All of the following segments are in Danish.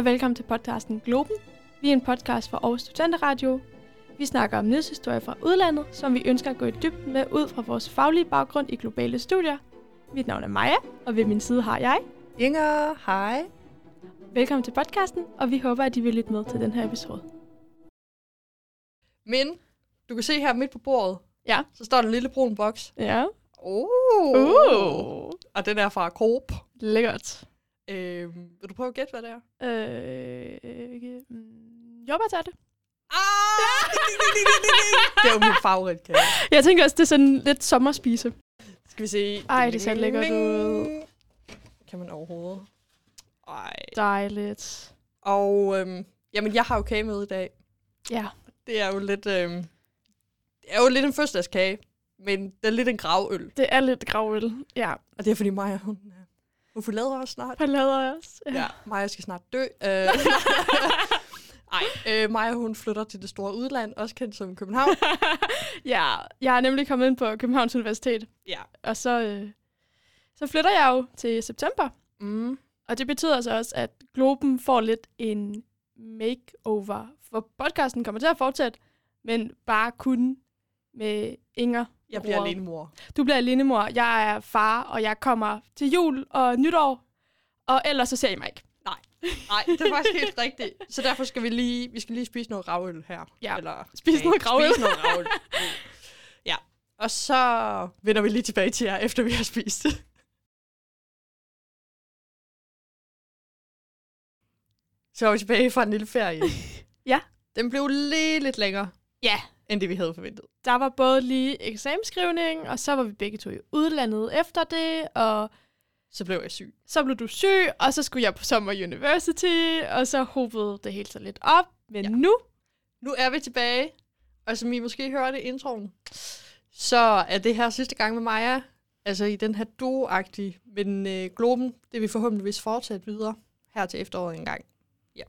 og velkommen til podcasten Globen. Vi er en podcast fra Aarhus Studenteradio. Vi snakker om nyhedshistorie fra udlandet, som vi ønsker at gå i dybden med ud fra vores faglige baggrund i globale studier. Mit navn er Maja, og ved min side har jeg... Inger, hej. Velkommen til podcasten, og vi håber, at I vil lytte med til den her episode. Men du kan se her midt på bordet, ja. Så står der en lille brun boks. Ja. Og den er fra Coop. Lækkert. Vil du prøve at gætte, hvad det er? Jordbærtærte. Det er jo min favoritkage. Jeg tænker også, det er sådan lidt sommerspise. Skal vi se. Ej, det ser lækkert ud. Kan man overhovedet? Ej. Dejligt. Og jamen, jeg har jo kage med i dag. Ja. Det er jo lidt, det er jo lidt en fødselsdagskage, men det er lidt en gravøl. Det er lidt gravøl, ja. Og det er fordi Maja, hun forlader os snart. Forlader os, ja. Maja skal snart dø. Maja, hun flytter til det store udland, også kendt som København. Ja, jeg er nemlig kommet ind på Københavns Universitet. Ja. Og så flytter jeg jo til september. Mm. Og det betyder altså også, at Globen får lidt en makeover, hvor podcasten kommer til at fortsætte, men bare kun med Inger. Jeg bliver alenemor. Du bliver alenemor. Jeg er far, og jeg kommer til jul og nytår, og ellers så ser I mig ikke. Nej, det er faktisk helt rigtigt. Så derfor skal vi skal lige spise noget ravøl her. Ja, eller, spise noget ravøl. Ja, og så vender vi lige tilbage til jer, efter vi har spist. Så er vi tilbage fra en lille ferie. Ja. Den blev lidt længere, ja, end det vi havde forventet. Der var både lige eksamensskrivning, og så var vi begge to i udlandet efter det, og... Så blev jeg syg. Så blev du syg, og så skulle jeg på Summer University, og så hopede det helt så lidt op. Men ja. Nu er vi tilbage, og som I måske hørte i introen, så er det her sidste gang med Maja, altså i den her duo-agtige, men Globen, det vil forhåbentligvis fortsætte videre her til efteråret en gang. Ja.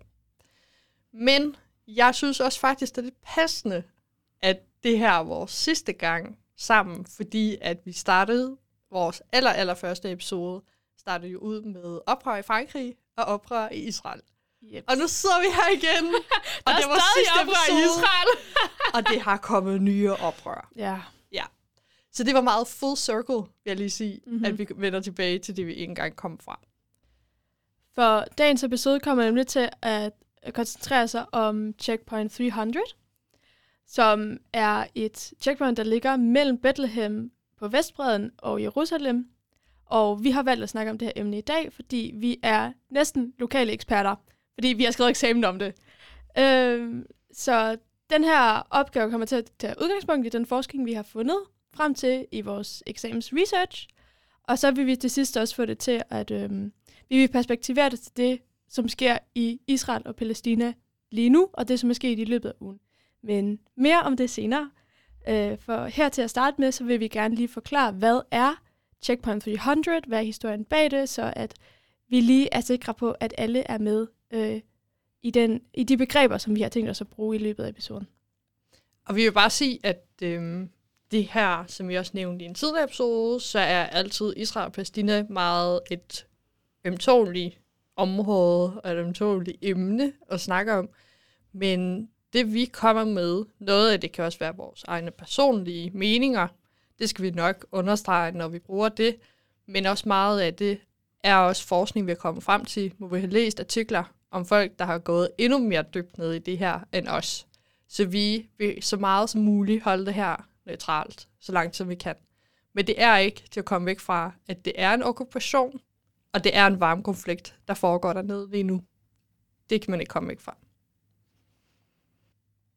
Men jeg synes også faktisk, det er lidt passende, at det her er vores sidste gang sammen, fordi at vi startede vores allerførste episode, startede jo ud med oprør i Frankrig og oprør i Israel. Yep. Og nu sidder vi her igen, og det var sidste episode, i Israel. Og det har kommet nye oprør. Ja. Ja. Så det var meget full circle, vil jeg lige sige, at vi vender tilbage til det, vi ikke engang kom fra. For dagens episode kommer nemlig til at koncentrere sig om Checkpoint 300, som er et checkpoint, der ligger mellem Bethlehem på Vestbredden og Jerusalem. Og vi har valgt at snakke om det her emne i dag, fordi vi er næsten lokale eksperter, fordi vi har skrevet eksamen om det. Så den her opgave kommer til at tage udgangspunkt i den forskning, vi har fundet frem til i vores eksamens research. Og så vil vi til sidst også få det til, at vi vil perspektivere det til det, som sker i Israel og Palæstina lige nu, og det, som er sket i løbet af ugen. Men mere om det senere. For her til at starte med, så vil vi gerne lige forklare, hvad er Checkpoint 300, hvad er historien bag det, så at vi lige er sikre på, at alle er med i de begreber, som vi har tænkt os at bruge i løbet af episoden. Og vi vil bare sige, at det her, som vi også nævnte i en tidligere episode, så er altid Israel og Palæstina meget et ømtåligt område og et ømtåligt emne at snakke om, men det vi kommer med, noget af det kan også være vores egne personlige meninger, det skal vi nok understrege, når vi bruger det, men også meget af det er også forskning, vi er kommet frem til, hvor vi har læst artikler om folk, der har gået endnu mere dybt ned i det her end os. Så vi vil så meget som muligt holde det her neutralt, så langt som vi kan. Men det er ikke til at komme væk fra, at det er en okkupation, og det er en varm konflikt, der foregår dernede lige nu. Det kan man ikke komme væk fra.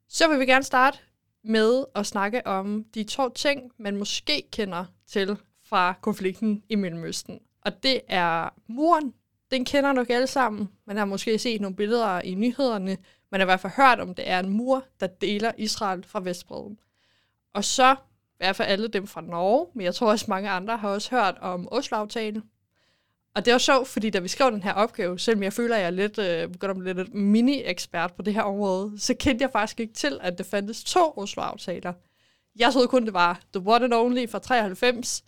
Så vil vi gerne starte med at snakke om de to ting, man måske kender til fra konflikten i Mellemøsten. Og det er muren. Den kender nok alle sammen. Man har måske set nogle billeder i nyhederne. Man har i hvert fald hørt om, det er en mur, der deler Israel fra Vestbredden. Og så i hvert fald alle dem fra Norge, men jeg tror også mange andre har også hørt om Oslo-aftalen. Og det er også sjovt, fordi da vi skrev den her opgave, selvom jeg føler, at jeg er lidt mini-ekspert på det her område, så kendte jeg faktisk ikke til, at der fandtes 2 Oslo-aftaler. Jeg troede kun, det var The One and Only fra 93,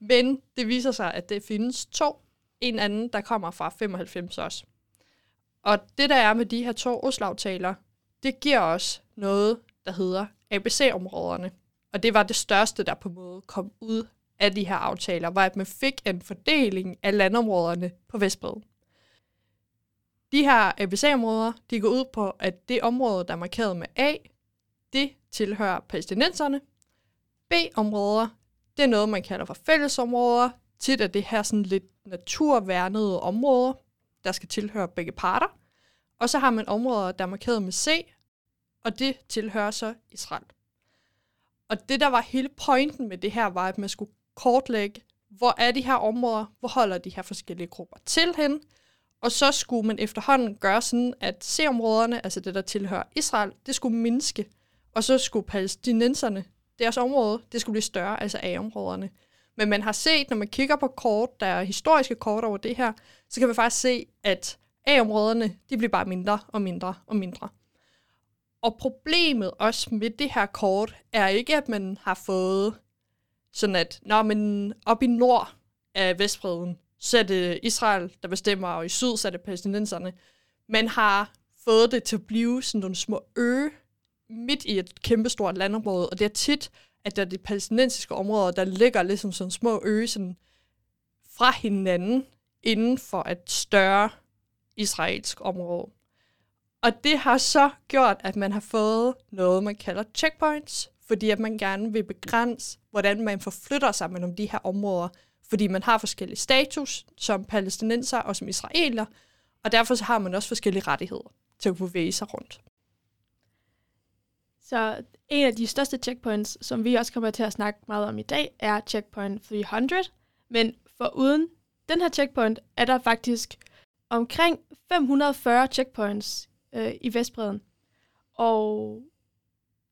men det viser sig, at det findes 2. En anden, der kommer fra 95 også. Og det, der er med de her to Oslo-aftaler, det giver os noget, der hedder ABC-områderne. Og det var det største, der på en måde kom ud af de her aftaler, var, at man fik en fordeling af landområderne på Vestbredden. De her ABC-områder, de går ud på, at det område, der er markeret med A, det tilhører palæstinenserne. B-områder, det er noget, man kalder for fællesområder. Tit er det her sådan lidt naturværnede områder, der skal tilhøre begge parter. Og så har man områder, der er markeret med C, og det tilhører så Israel. Og det, der var hele pointen med det her, var, at man skulle kortlægge, hvor er de her områder, hvor holder de her forskellige grupper til hen, og så skulle man efterhånden gøre sådan, at C-områderne, altså det, der tilhører Israel, det skulle mindske, og så skulle palæstinenserne, deres område, det skulle blive større, altså A-områderne. Men man har set, når man kigger på kort, der er historiske kort over det her, så kan man faktisk se, at A-områderne, de bliver bare mindre og mindre og mindre. Og problemet også med det her kort, er ikke, at man har fået sådan, at når man op i nord af Vestbredden, så er det Israel, der bestemmer, og i syd, så er det palæstinenserne. Man har fået det til at blive sådan nogle små øge midt i et kæmpestort landområde, og det er tit, at der er de palæstinensiske områder, der ligger ligesom sådan små øge sådan fra hinanden inden for et større israelsk område. Og det har så gjort, at man har fået noget, man kalder checkpoints, fordi at man gerne vil begrænse, hvordan man forflytter sig mellem de her områder, fordi man har forskellige status som palæstinenser og som israeler, og derfor så har man også forskellige rettigheder til at bevæge sig rundt. Så en af de største checkpoints, som vi også kommer til at snakke meget om i dag, er checkpoint 300. Men foruden den her checkpoint, er der faktisk omkring 540 checkpoints i Vestbredden. Og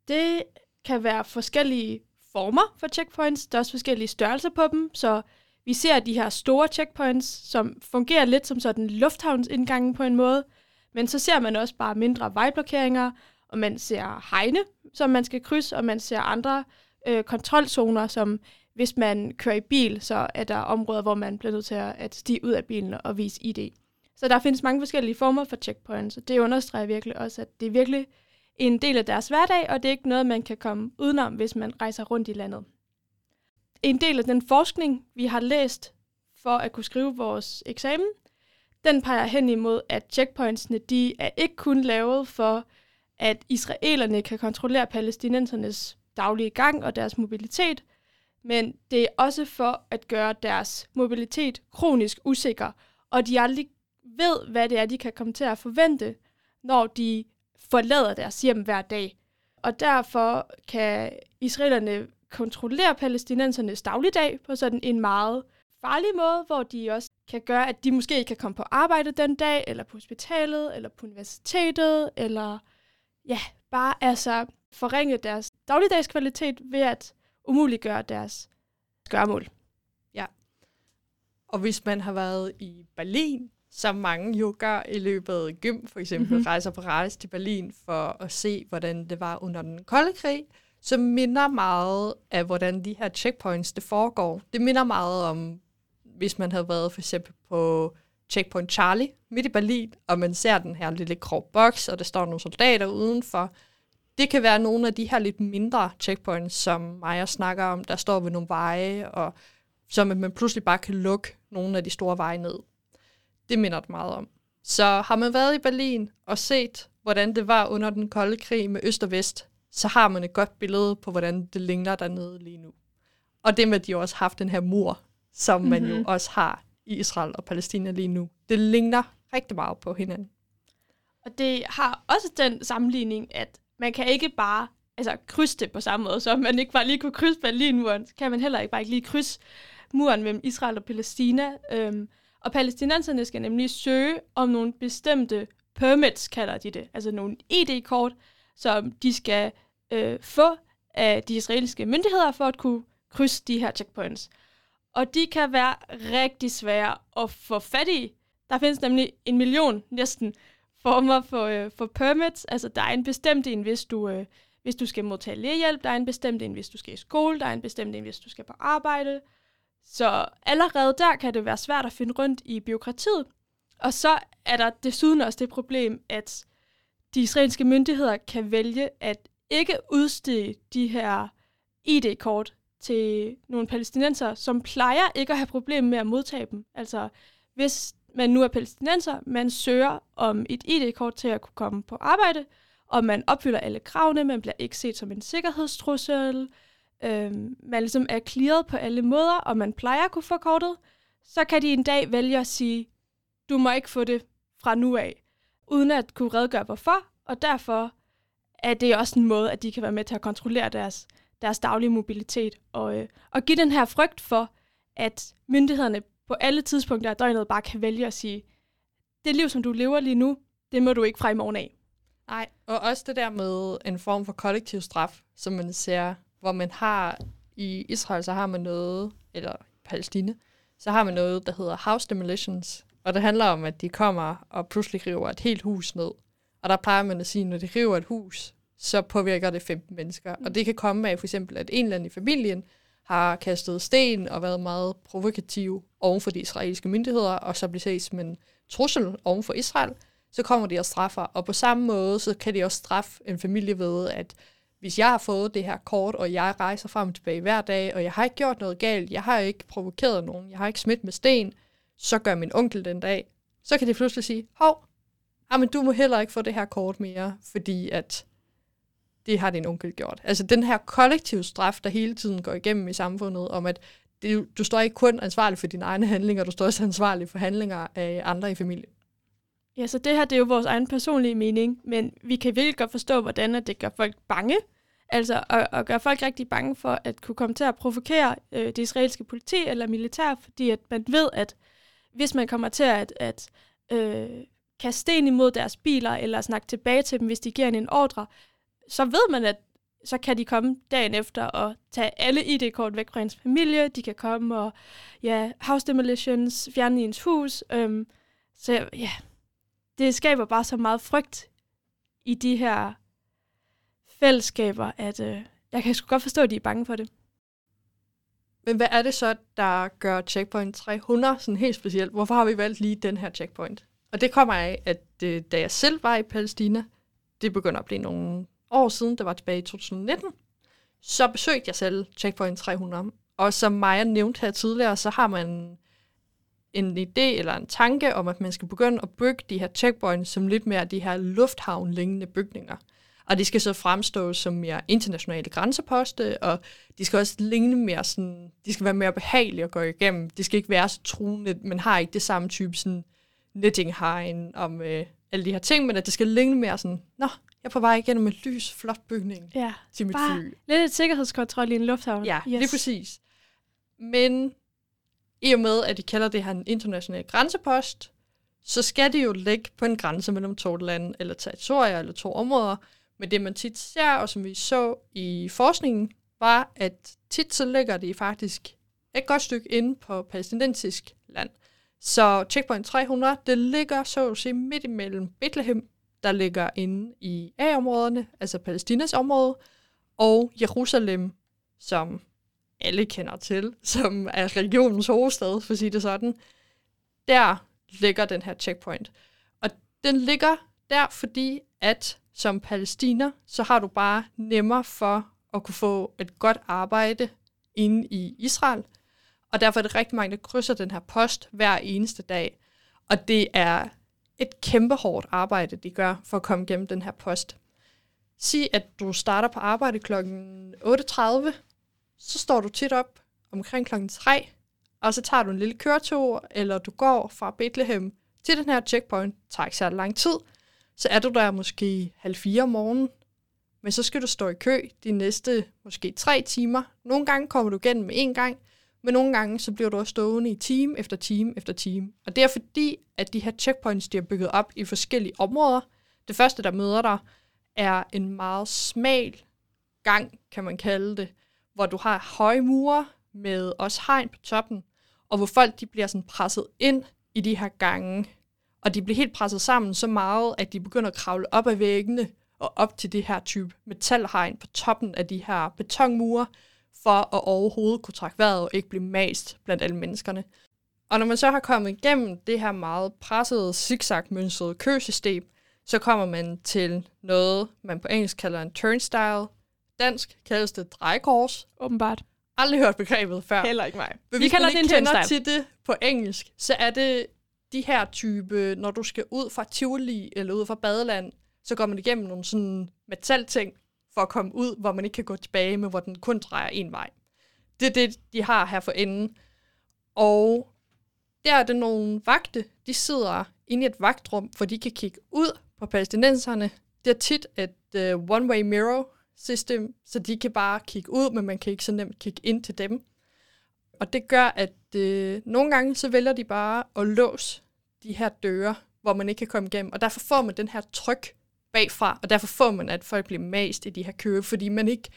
det kan være forskellige former for checkpoints. Der er også forskellige størrelser på dem. Så vi ser de her store checkpoints, som fungerer lidt som sådan lufthavnsindgangen på en måde. Men så ser man også bare mindre vejblokeringer, og man ser hegne, som man skal krydse, og man ser andre kontrolzoner, som hvis man kører i bil, så er der områder, hvor man bliver nødt til at stige ud af bilen og vise ID. Så der findes mange forskellige former for checkpoints, og det understreger virkelig også, at det er virkelig en del af deres hverdag, og det er ikke noget, man kan komme udenom, hvis man rejser rundt i landet. En del af den forskning, vi har læst for at kunne skrive vores eksamen, den peger hen imod, at checkpointsene de er ikke kun lavet for at israelerne kan kontrollere palæstinensernes daglige gang og deres mobilitet, men det er også for at gøre deres mobilitet kronisk usikker, og de aldrig ved, hvad det er, de kan komme til at forvente, når de forlader deres hjem hver dag. Og derfor kan israelerne kontrollere palæstinensernes dagligdag på sådan en meget farlig måde, hvor de også kan gøre, at de måske ikke kan komme på arbejde den dag, eller på hospitalet, eller på universitetet, eller ja, bare altså forringe deres dagligdagskvalitet ved at umuliggøre deres gøremål. Ja, og hvis man har været i Berlin, som mange jo gør i løbet af gym, for eksempel rejser på rejse til Berlin for at se, hvordan det var under den kolde krig, så minder meget af, hvordan de her checkpoints, det foregår. Det minder meget om, hvis man havde været for eksempel på Checkpoint Charlie midt i Berlin, og man ser den her lille grå boks, og der står nogle soldater udenfor. Det kan være nogle af de her lidt mindre checkpoints, som Maja snakker om, der står ved nogle veje, og som at man pludselig bare kan lukke nogle af de store veje ned. Det minder det meget om. Så har man været i Berlin og set, hvordan det var under den kolde krig med øst og vest, så har man et godt billede på, hvordan det ligner dernede lige nu. Og det med, at de også har haft den her mur, som man jo også har i Israel og Palæstina lige nu. Det ligner rigtig meget på hinanden. Og det har også den sammenligning, at man kan ikke bare altså, krydse det på samme måde, så man ikke bare lige kunne krydse Berlinmuren, så kan man heller ikke bare lige krydse muren mellem Israel og Palæstina. Og palæstinenserne skal nemlig søge om nogle bestemte permits, kalder de det, altså nogle ID-kort, som de skal få af de israelske myndigheder for at kunne krydse de her checkpoints. Og de kan være rigtig svære at få fat i. Der findes nemlig 1 million næsten former for permits. Altså der er en bestemt en, hvis du skal modtage lægehjælp. Der er en bestemt en, hvis du skal i skole. Der er en bestemt en, hvis du skal på arbejde. Så allerede der kan det være svært at finde rundt i bureaukratiet. Og så er der desuden også det problem, at de israelske myndigheder kan vælge at ikke udstede de her ID-kort til nogle palæstinenser, som plejer ikke at have problemer med at modtage dem. Altså, hvis man nu er palæstinenser, man søger om et ID-kort til at kunne komme på arbejde, og man opfylder alle kravene, man bliver ikke set som en sikkerhedstrussel, man ligesom er clearet på alle måder, og man plejer at kunne få kortet, så kan de en dag vælge at sige, du må ikke få det fra nu af, uden at kunne redegøre hvorfor, og derfor er det også en måde, at de kan være med til at kontrollere deres daglige mobilitet, og give den her frygt for, at myndighederne på alle tidspunkter af døgnet bare kan vælge at sige, det liv, som du lever lige nu, det må du ikke fra i morgen af. Nej, og også det der med en form for kollektiv straf, som man ser, hvor man har i Israel, så har man noget, eller i Palæstina, så har man noget, der hedder house demolitions, og det handler om, at de kommer og pludselig river et helt hus ned. Og der plejer man at sige, at når de river et hus, så påvirker det 15 mennesker. Og det kan komme af for eksempel, at en eller anden i familien har kastet sten og været meget provokativ oven for de israelske myndigheder, og så bliver set som en trussel oven for Israel, så kommer de og straffer. Og på samme måde, så kan de også straffe en familie ved, at hvis jeg har fået det her kort, og jeg rejser frem og tilbage hver dag, og jeg har ikke gjort noget galt, jeg har ikke provokeret nogen, jeg har ikke smidt med sten, så gør min onkel den dag, så kan de pludselig sige, hov, men du må heller ikke få det her kort mere, fordi at det har din onkel gjort. Altså den her kollektive straf, der hele tiden går igennem i samfundet, om at du står ikke kun ansvarlig for dine egne handlinger, du står også ansvarlig for handlinger af andre i familien. Ja, så det her, det er jo vores egen personlige mening, men vi kan virkelig godt forstå, hvordan det gør folk bange, altså at gøre folk rigtig bange for at kunne komme til at provokere det israelske politi eller militær, fordi at man ved, at hvis man kommer til at kaste sten imod deres biler, eller snakke tilbage til dem, hvis de giver en ordre, så ved man, at så kan de komme dagen efter og tage alle ID-kort væk fra ens familie. De kan komme og, ja, house demolitions, fjerne ens hus. Så ja, det skaber bare så meget frygt i de her fællesskaber, at jeg kan sgu godt forstå, at de er bange for det. Men hvad er det så, der gør Checkpoint 300 sådan helt specielt? Hvorfor har vi valgt lige den her checkpoint? Og det kommer af, at da jeg selv var i Palæstina, det begynder at blive nogle år siden, det var tilbage i 2019, så besøgte jeg selv Checkpoint 300. Og som Maja nævnte her tidligere, så har man en idé eller en tanke om, at man skal begynde at bygge de her checkpoints som lidt mere de her lufthavn-lignende bygninger. Og de skal så fremstå som mere internationale grænseposte, og de skal også ligne mere sådan, de skal være mere behagelige at gå igennem. Det skal ikke være så truende, man har ikke det samme type sådan nettinghegn om alle de her ting, men at det skal ligne mere sådan, nå, jeg er på vej igennem en lys, flot bygning til mit fly. Lidt et sikkerhedskontrol i en lufthavn. Ja, yes. Lige præcis. Men i og med, at de kalder det her en international grænsepost, så skal de jo ligge på en grænse mellem to lande, eller territorier, eller to områder. Men det, man tit ser, og som vi så i forskningen, var, at tit så ligger de faktisk et godt stykke inde på palæstinensisk land. Så Checkpoint 300, det ligger så at sige midt imellem Bethlehem, der ligger inde i A-områderne, altså Palæstinas område, og Jerusalem, som alle kender til, som er regionens hovedstad, for at sige det sådan. Der ligger den her checkpoint. Og den ligger der, fordi at som palæstiner, så har du bare nemmere for at kunne få et godt arbejde inde i Israel. Og derfor er det rigtig mange, der krydser den her post hver eneste dag. Og det er et kæmpe hårdt arbejde, de gør for at komme gennem den her post. Sig, at du starter på arbejde kl. 8.30, så står du tit op omkring kl. 3, og så tager du en lille køretur, eller du går fra Bethlehem til den her checkpoint. Det tager ikke særlig lang tid. Så er du der måske 3:30 om morgenen, men så skal du stå i kø de næste måske 3 timer. Nogle gange kommer du igennem med 1 gang, men nogle gange så bliver du også stående i time efter time efter time. Og det er fordi, at de her checkpoints, de er bygget op i forskellige områder. Det første, der møder dig, er en meget smal gang, kan man kalde det, hvor du har høje mure med også hegn på toppen, og hvor folk de bliver sådan presset ind i de her gange. Og de bliver helt presset sammen så meget, at de begynder at kravle op ad væggene og op til det her type metalhegn på toppen af de her betonmure, for at overhovedet kunne trække vejret og ikke blive mast blandt alle menneskerne. Og når man så har kommet igennem det her meget pressede, zigzag-mønstrede køsystem, så kommer man til noget, man på engelsk kalder en turnstile. Dansk kaldes det drejekors. Åbenbart. Aldrig hørt begrebet før. Heller ikke mig. Men vi kalder det en turnstile. Hvis man ikke kender til det på engelsk, så er det de her type, når du skal ud fra Tivoli eller ud fra Badeland, så går man igennem nogle sådan metalting for at komme ud, hvor man ikke kan gå tilbage, men hvor den kun drejer en vej. Det er det, de har her for enden. Og der er det nogle vagte, de sidder inde i et vagtrum, for de kan kigge ud på palæstinenserne. Det er tit et one-way mirror system, så de kan bare kigge ud, men man kan ikke så nemt kigge ind til dem. Og det gør, at nogle gange så vælger de bare at låse de her døre, hvor man ikke kan komme igennem. Og derfor får man den her tryk bagfra, og derfor får man, at folk bliver mast i de her køer, fordi man ikke,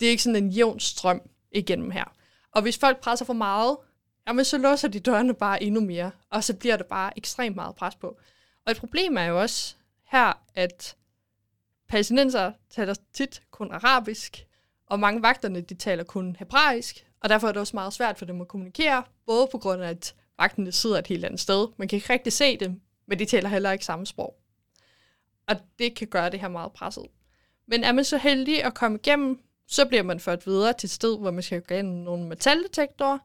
det er ikke sådan en jævn strøm igennem her. Og hvis folk presser for meget, jamen så låser de dørene bare endnu mere, og så bliver der bare ekstremt meget pres på. Og et problem er jo også her, at palæstinenser taler tit kun arabisk, og mange vagterne de taler kun hebraisk, og derfor er det også meget svært for dem at kommunikere, både på grund af, at vagterne sidder et helt andet sted. Man kan ikke rigtig se dem, men de taler heller ikke samme sprog. Og det kan gøre det her meget presset. Men er man så heldig at komme igennem, så bliver man ført videre til et sted, hvor man skal gå igennem nogle metaldetektorer,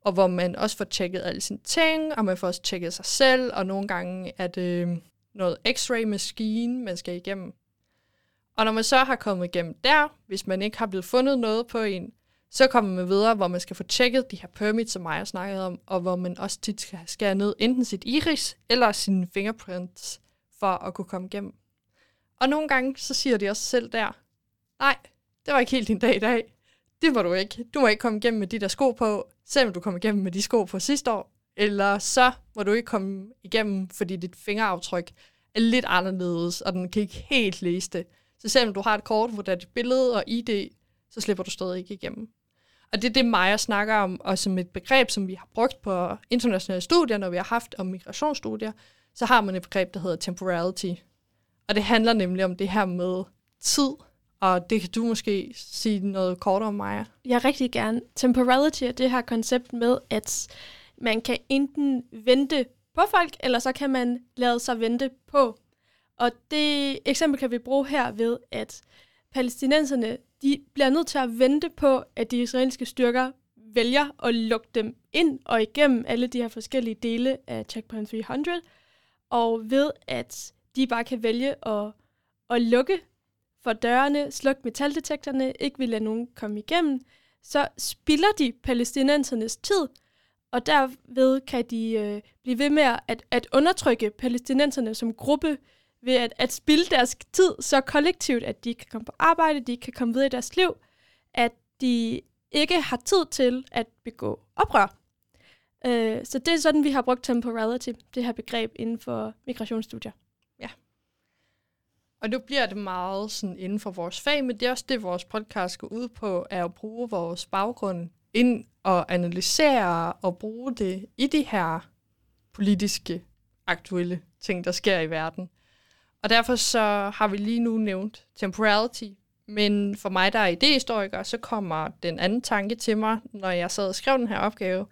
og hvor man også får tjekket alle sine ting, og man får også tjekket sig selv, og nogle gange er det noget x-ray-maskine, man skal igennem. Og når man så har kommet igennem der, hvis man ikke har blevet fundet noget på en, så kommer man videre, hvor man skal få tjekket de her permits, som Maja snakkede om, og hvor man også tit skal skære ned enten sit iris eller sine fingerprints for at kunne komme igennem. Og nogle gange, så siger de også selv der, nej, det var ikke helt din dag i dag. Det var du ikke. Du må ikke komme igennem med de der sko på, selvom du kom igennem med de sko på sidste år. Eller så må du ikke komme igennem, fordi dit fingeraftryk er lidt anderledes, og den kan ikke helt læse det. Så selvom du har et kort, hvor der er dit billede og ID, så slipper du stadig ikke igennem. Og det er det, Maja snakker om, og som et begreb, som vi har brugt på internationale studier, når vi har haft om migrationsstudier, så har man et begreb, der hedder temporality. Og det handler nemlig om det her med tid, og det kan du måske sige noget kortere om, Maja. Jeg rigtig gerne. Temporality er det her koncept med, at man kan enten vente på folk, eller så kan man lade sig vente på. Og det eksempel kan vi bruge her ved, at palæstinenserne de bliver nødt til at vente på, at de israelske styrker vælger at lukke dem ind og igennem alle de her forskellige dele af Checkpoint 300, og ved, at de bare kan vælge at lukke for dørene, slukke metaldetektorerne, ikke vil lade nogen komme igennem, så spilder de palæstinensernes tid, og derved kan de blive ved med at undertrykke palæstinenserne som gruppe, ved at spilde deres tid så kollektivt, at de kan komme på arbejde, de kan komme videre i deres liv, at de ikke har tid til at begå oprør. Så det er sådan, vi har brugt temporality, det her begreb inden for migrationsstudier. Ja. Og nu bliver det meget sådan inden for vores fag, men det er også det, vores podcast går ud på, er at bruge vores baggrund ind og analysere og bruge det i de her politiske, aktuelle ting, der sker i verden. Og derfor så har vi lige nu nævnt temporality, men for mig, der er idehistoriker, så kommer den anden tanke til mig, når jeg sad og skrev den her opgave,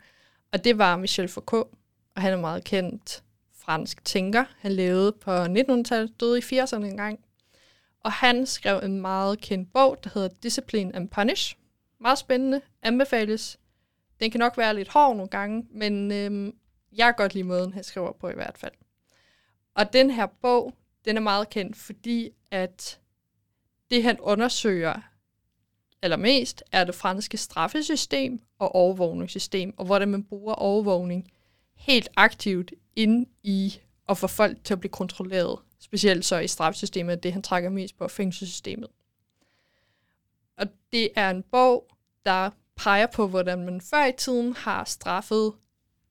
og det var Michel Foucault, og han er meget kendt fransk tænker. Han levede på 1900-tallet, døde i 80'erne engang, og han skrev en meget kendt bog, der hedder Discipline and Punish. Meget spændende, anbefales. Den kan nok være lidt hård nogle gange, men jeg kan godt lide måden, han skriver på i hvert fald. Og den her bog, den er meget kendt, fordi at det, han undersøger allermest, er det franske straffesystem og overvågningssystem, og hvordan man bruger overvågning helt aktivt ind i at få folk til at blive kontrolleret, specielt så i straffesystemet, det han trækker mest på, fængselssystemet. Og det er en bog, der peger på, hvordan man før i tiden har straffet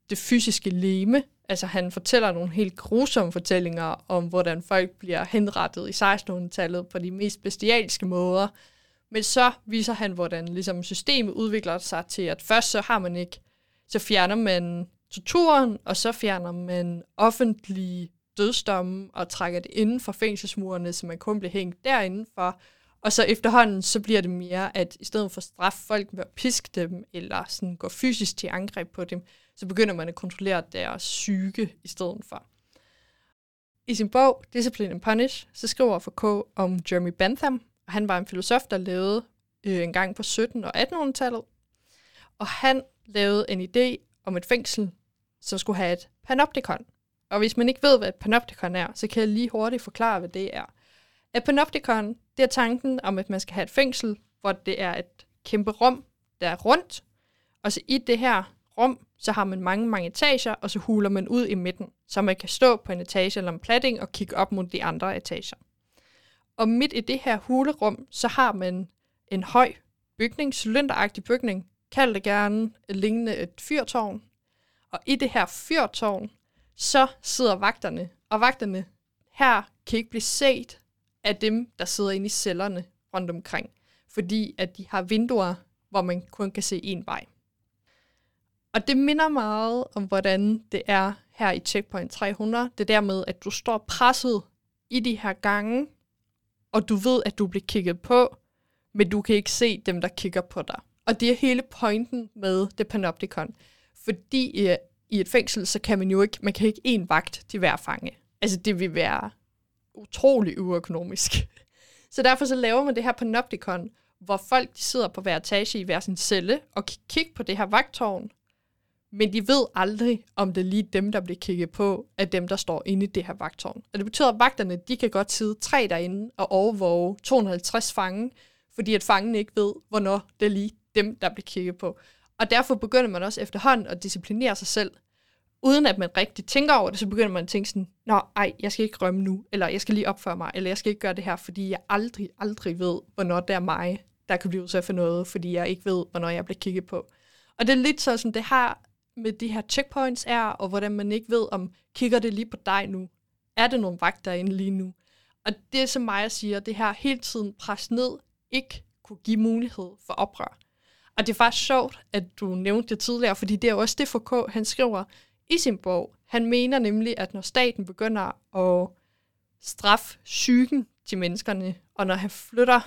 det fysiske legeme. Altså han fortæller nogle helt grusomme fortællinger om, hvordan folk bliver henrettet i 1600-tallet på de mest bestialske måder. Men så viser han, hvordan ligesom, systemet udvikler sig til, at først så har man ikke, så fjerner man torturen, og så fjerner man offentlige dødsdomme og trækker det inden for fængselsmurene, så man kun bliver hængt derindenfor. Og så efterhånden så bliver det mere, at i stedet for at straffe folk med at piske dem, eller sådan gå fysisk til angreb på dem, så begynder man at kontrollere deres psyke i stedet for. I sin bog, Discipline and Punish, så skriver Foucault om Jeremy Bentham, og han var en filosof, der levede en gang på 1700- og 1800-tallet, og han lavede en idé om et fængsel, som skulle have et panoptikon. Og hvis man ikke ved, hvad et panoptikon er, så kan jeg lige hurtigt forklare, hvad det er. Et panoptikon, det er tanken om, at man skal have et fængsel, hvor det er et kæmpe rum, der er rundt, og så i det her rum, så har man mange etager, og så huler man ud i midten, så man kan stå på en etage eller en platting og kigge op mod de andre etager. Og midt i det her hulerum, så har man en høj bygning, cylinderagtig bygning, kald det gerne lignende et fyrtårn. Og i det her fyrtårn, så sidder vagterne, og vagterne her kan ikke blive set af dem, der sidder inde i cellerne rundt omkring, fordi at de har vinduer, hvor man kun kan se én vej. Og det minder meget om, hvordan det er her i Checkpoint 300. Det der med, at du står presset i de her gange, og du ved, at du bliver kigget på, men du kan ikke se dem, der kigger på dig. Og det er hele pointen med det panoptikon. Fordi i et fængsel, så kan man jo ikke, man kan ikke én vagt til hver fange. Altså det vil være utrolig uøkonomisk. Så derfor så laver man det her panoptikon, hvor folk de sidder på hver etage i hver sin celle og kan kigge på det her vagtårn, men de ved aldrig, om det er lige dem, der bliver kigget på, af dem, der står inde i det her vagtårn. Og det betyder, at vagterne de kan godt sidde 3 derinde og overvåge 250 fange, fordi at fangene ikke ved, hvornår det er lige dem, der bliver kigget på. Og derfor begynder man også efterhånden at disciplinere sig selv. Uden at man rigtig tænker over det, så begynder man at tænke sådan, nå, ej, jeg skal ikke rømme nu, eller jeg skal lige opføre mig, eller jeg skal ikke gøre det her, fordi jeg aldrig ved, hvornår det er mig, der kan blive udsat for noget, fordi jeg ikke ved, hvornår jeg bliver kigget på. Og det er lidt sådan, det her med de her checkpoints er, og hvordan man ikke ved, om kigger det lige på dig nu? Er det nogle vagter inde lige nu? Og det er, som Maja siger, det her hele tiden pres ned, ikke kunne give mulighed for oprør. Og det er faktisk sjovt, at du nævnte det tidligere, fordi det er også det, Foucault, han skriver i sin bog. Han mener nemlig, at når staten begynder at straffe psyken til menneskerne, og når han flytter,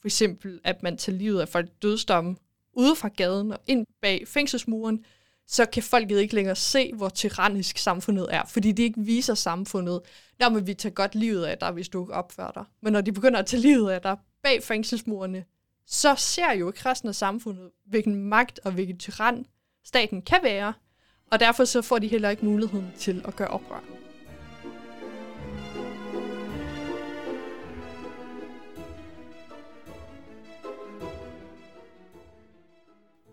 for eksempel, at man tager livet af folk dødsdomme ude fra gaden og ind bag fængselsmuren, så kan folket ikke længere se, hvor tyrannisk samfundet er, fordi de ikke viser samfundet, når man vil tage godt livet af dig, hvis du ikke opfører dig. Men når de begynder at tage livet af dig bag fængselsmurene, så ser jo ikke resten af samfundet, hvilken magt og hvilken tyran staten kan være, og derfor så får de heller ikke muligheden til at gøre oprør.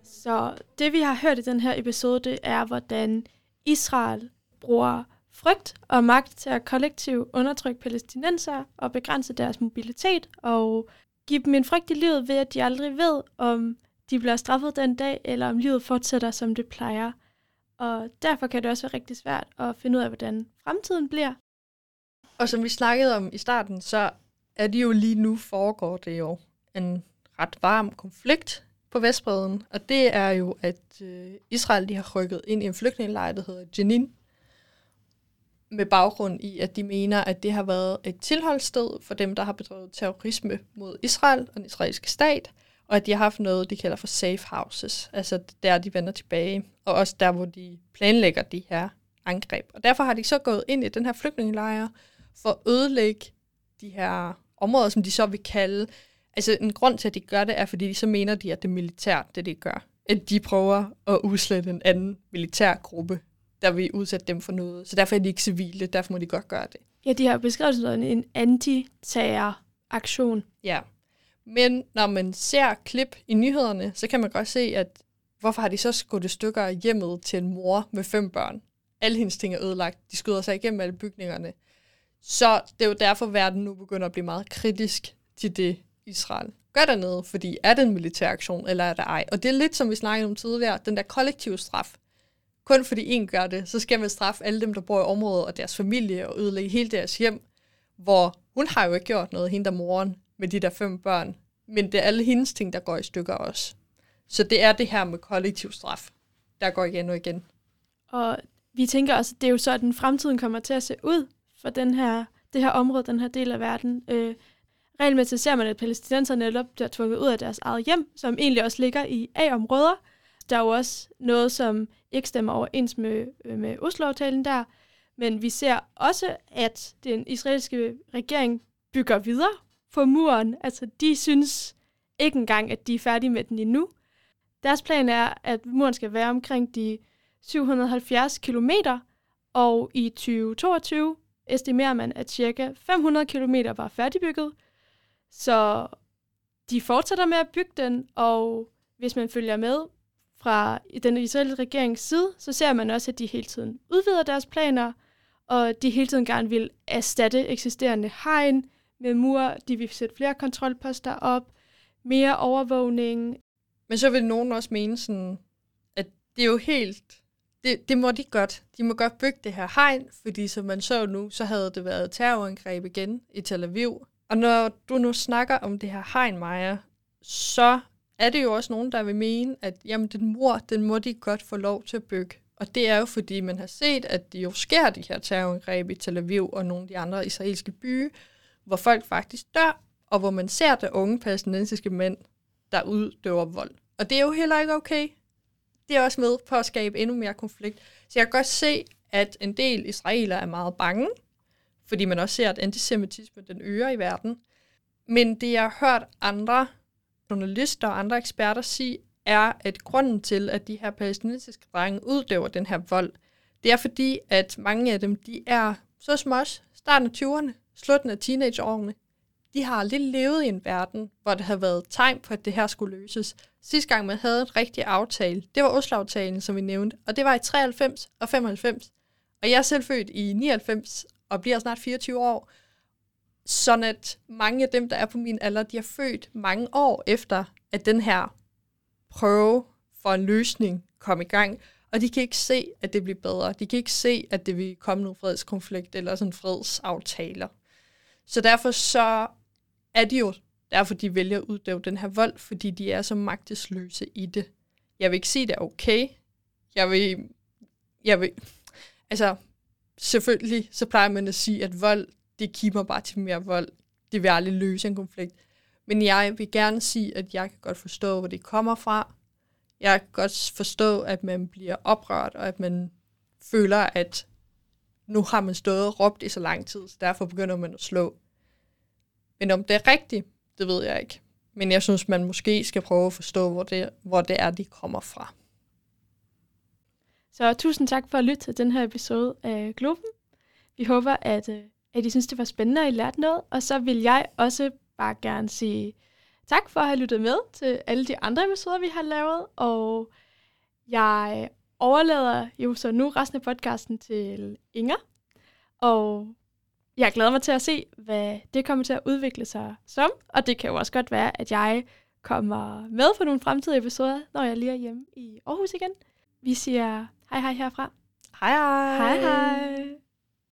Så det, vi har hørt i den her episode, det er, hvordan Israel bruger frygt og magt til at kollektivt undertrykke palæstinenser og begrænse deres mobilitet og give dem en frygt i livet ved, at de aldrig ved, om de bliver straffet den dag, eller om livet fortsætter, som det plejer. Og derfor kan det også være rigtig svært at finde ud af, hvordan fremtiden bliver. Og som vi snakkede om i starten, så er det jo lige nu foregår det jo en ret varm konflikt på Vestbredden, og det er jo, at Israel de har rykket ind i en flygtningelejr, der hedder Jenin, med baggrund i, at de mener, at det har været et tilholdssted for dem, der har bedrevet terrorisme mod Israel og den israelske stat, og at de har haft noget, de kalder for safe houses, altså der, de vender tilbage, og også der, hvor de planlægger de her angreb. Og derfor har de så gået ind i den her flygtningelejr for at ødelægge de her områder, som de så vil kalde. Altså en grund til, at de gør det, er, fordi de så mener, at det er militært, det de gør. At de prøver at udslette en anden militærgruppe, der vil udsætte dem for noget. Så derfor er de ikke civile, derfor må de godt gøre det. Ja, de har beskrevet sådan en anti-terror-aktion. Ja, men når man ser klip i nyhederne, så kan man godt se, at hvorfor har de så skudt i stykker hjemmet til en mor med 5 børn? Alle hendes ting er ødelagt. De skyder sig igennem alle bygningerne. Så det er jo derfor, verden nu begynder at blive meget kritisk til det, Israel gør dernede, fordi er det en militær aktion, eller er det ej? Og det er lidt, som vi snakkede om tidligere, den der kollektive straf. Kun fordi en gør det, så skal man straffe alle dem, der bor i området og deres familie, og ødelægge hele deres hjem, hvor hun har jo ikke gjort noget, hende der moren, med de der 5 børn. Men det er alle hendes ting, der går i stykker også. Så det er det her med kollektiv straf, der går igen og igen. Og vi tænker også, at det er jo sådan, fremtiden kommer til at se ud for det her område, den her del af verden. Regelmæssigt ser man, at palæstinenserne bliver tvunget ud af deres eget hjem, som egentlig også ligger i A-områder. der er jo også noget, som ikke stemmer overens med Oslo-aftalen der, men vi ser også, at den israelske regering bygger videre på muren. Altså, de synes ikke engang, at de er færdige med den endnu. Deres plan er, at muren skal være omkring de 770 kilometer, og i 2022 estimerer man, at ca. 500 kilometer var færdigbygget. Så de fortsætter med at bygge den, og hvis man følger med fra den israelske regerings side, så ser man også, at de hele tiden udvider deres planer, og de hele tiden gerne vil erstatte eksisterende hegn med mur, de vil sætte flere kontrolposter op, mere overvågning. Men så vil nogen også mene sådan, at det er jo helt... Det må de godt. De må godt bygge det her hegn, fordi som man så nu, så havde det været terrorangreb igen i Tel Aviv. Og når du nu snakker om det her hegn, Maja, så er det jo også nogen, der vil mene, at jamen, den mur, den må de godt få lov til at bygge. Og det er jo fordi, man har set, at det jo sker de her terrorangreb i Tel Aviv og nogle af de andre israelske byer, hvor folk faktisk dør, og hvor man ser der unge palæstinensiske mænd, der uddøver vold. Og det er jo heller ikke okay. Det er også med på at skabe endnu mere konflikt. Så jeg kan godt se, at en del israeler er meget bange, fordi man også ser, at antisemitisme den øger i verden. Men det, jeg har hørt andre journalister og andre eksperter sige, er, at grunden til, at de her palæstinensiske drenge uddøver den her vold, det er fordi, at mange af dem, de er så smås, starten af 20'erne, slutten af teenageårene. De har aldrig levet i en verden, hvor der havde været tegn på, at det her skulle løses. Sidste gang, man havde en rigtig aftale, det var Oslo-aftalen, som vi nævnte, og det var i 93 og 95. Og jeg er selv født i 99 og bliver snart 24 år, sådan at mange af dem, der er på min alder, de er født mange år efter, at den her prøve for en løsning kom i gang. Og de kan ikke se, at det bliver bedre. De kan ikke se, at det vil komme nogle fredskonflikt eller sådan fredsaftaler. Så derfor så er de jo, derfor de vælger at uddøve den her vold, fordi de er så magtesløse i det. Jeg vil ikke sige, det er okay. Altså, selvfølgelig så plejer man at sige, at vold, det kimer bare til mere vold. Det vil aldrig løse en konflikt. Men jeg vil gerne sige, at jeg kan godt forstå, hvor det kommer fra. Jeg kan godt forstå, at man bliver oprørt, og at man føler, at nu har man stået og råbt i så lang tid, så derfor begynder man at slå. Men om det er rigtigt, det ved jeg ikke. Men jeg synes, man måske skal prøve at forstå, hvor det er, de kommer fra. Så tusind tak for at lytte til den her episode af Globen. Vi håber, at I synes, det var spændende, og I lærte noget. Og så vil jeg også bare gerne sige tak for at have lyttet med til alle de andre episoder, vi har lavet. Og jeg overlader jo så nu resten af podcasten til Inger. Og jeg glæder mig til at se, hvad det kommer til at udvikle sig som. Og det kan jo også godt være, at jeg kommer med på nogle fremtidige episoder, når jeg lige er hjemme i Aarhus igen. Vi siger hej hej herfra. Hej hej. Hej hej.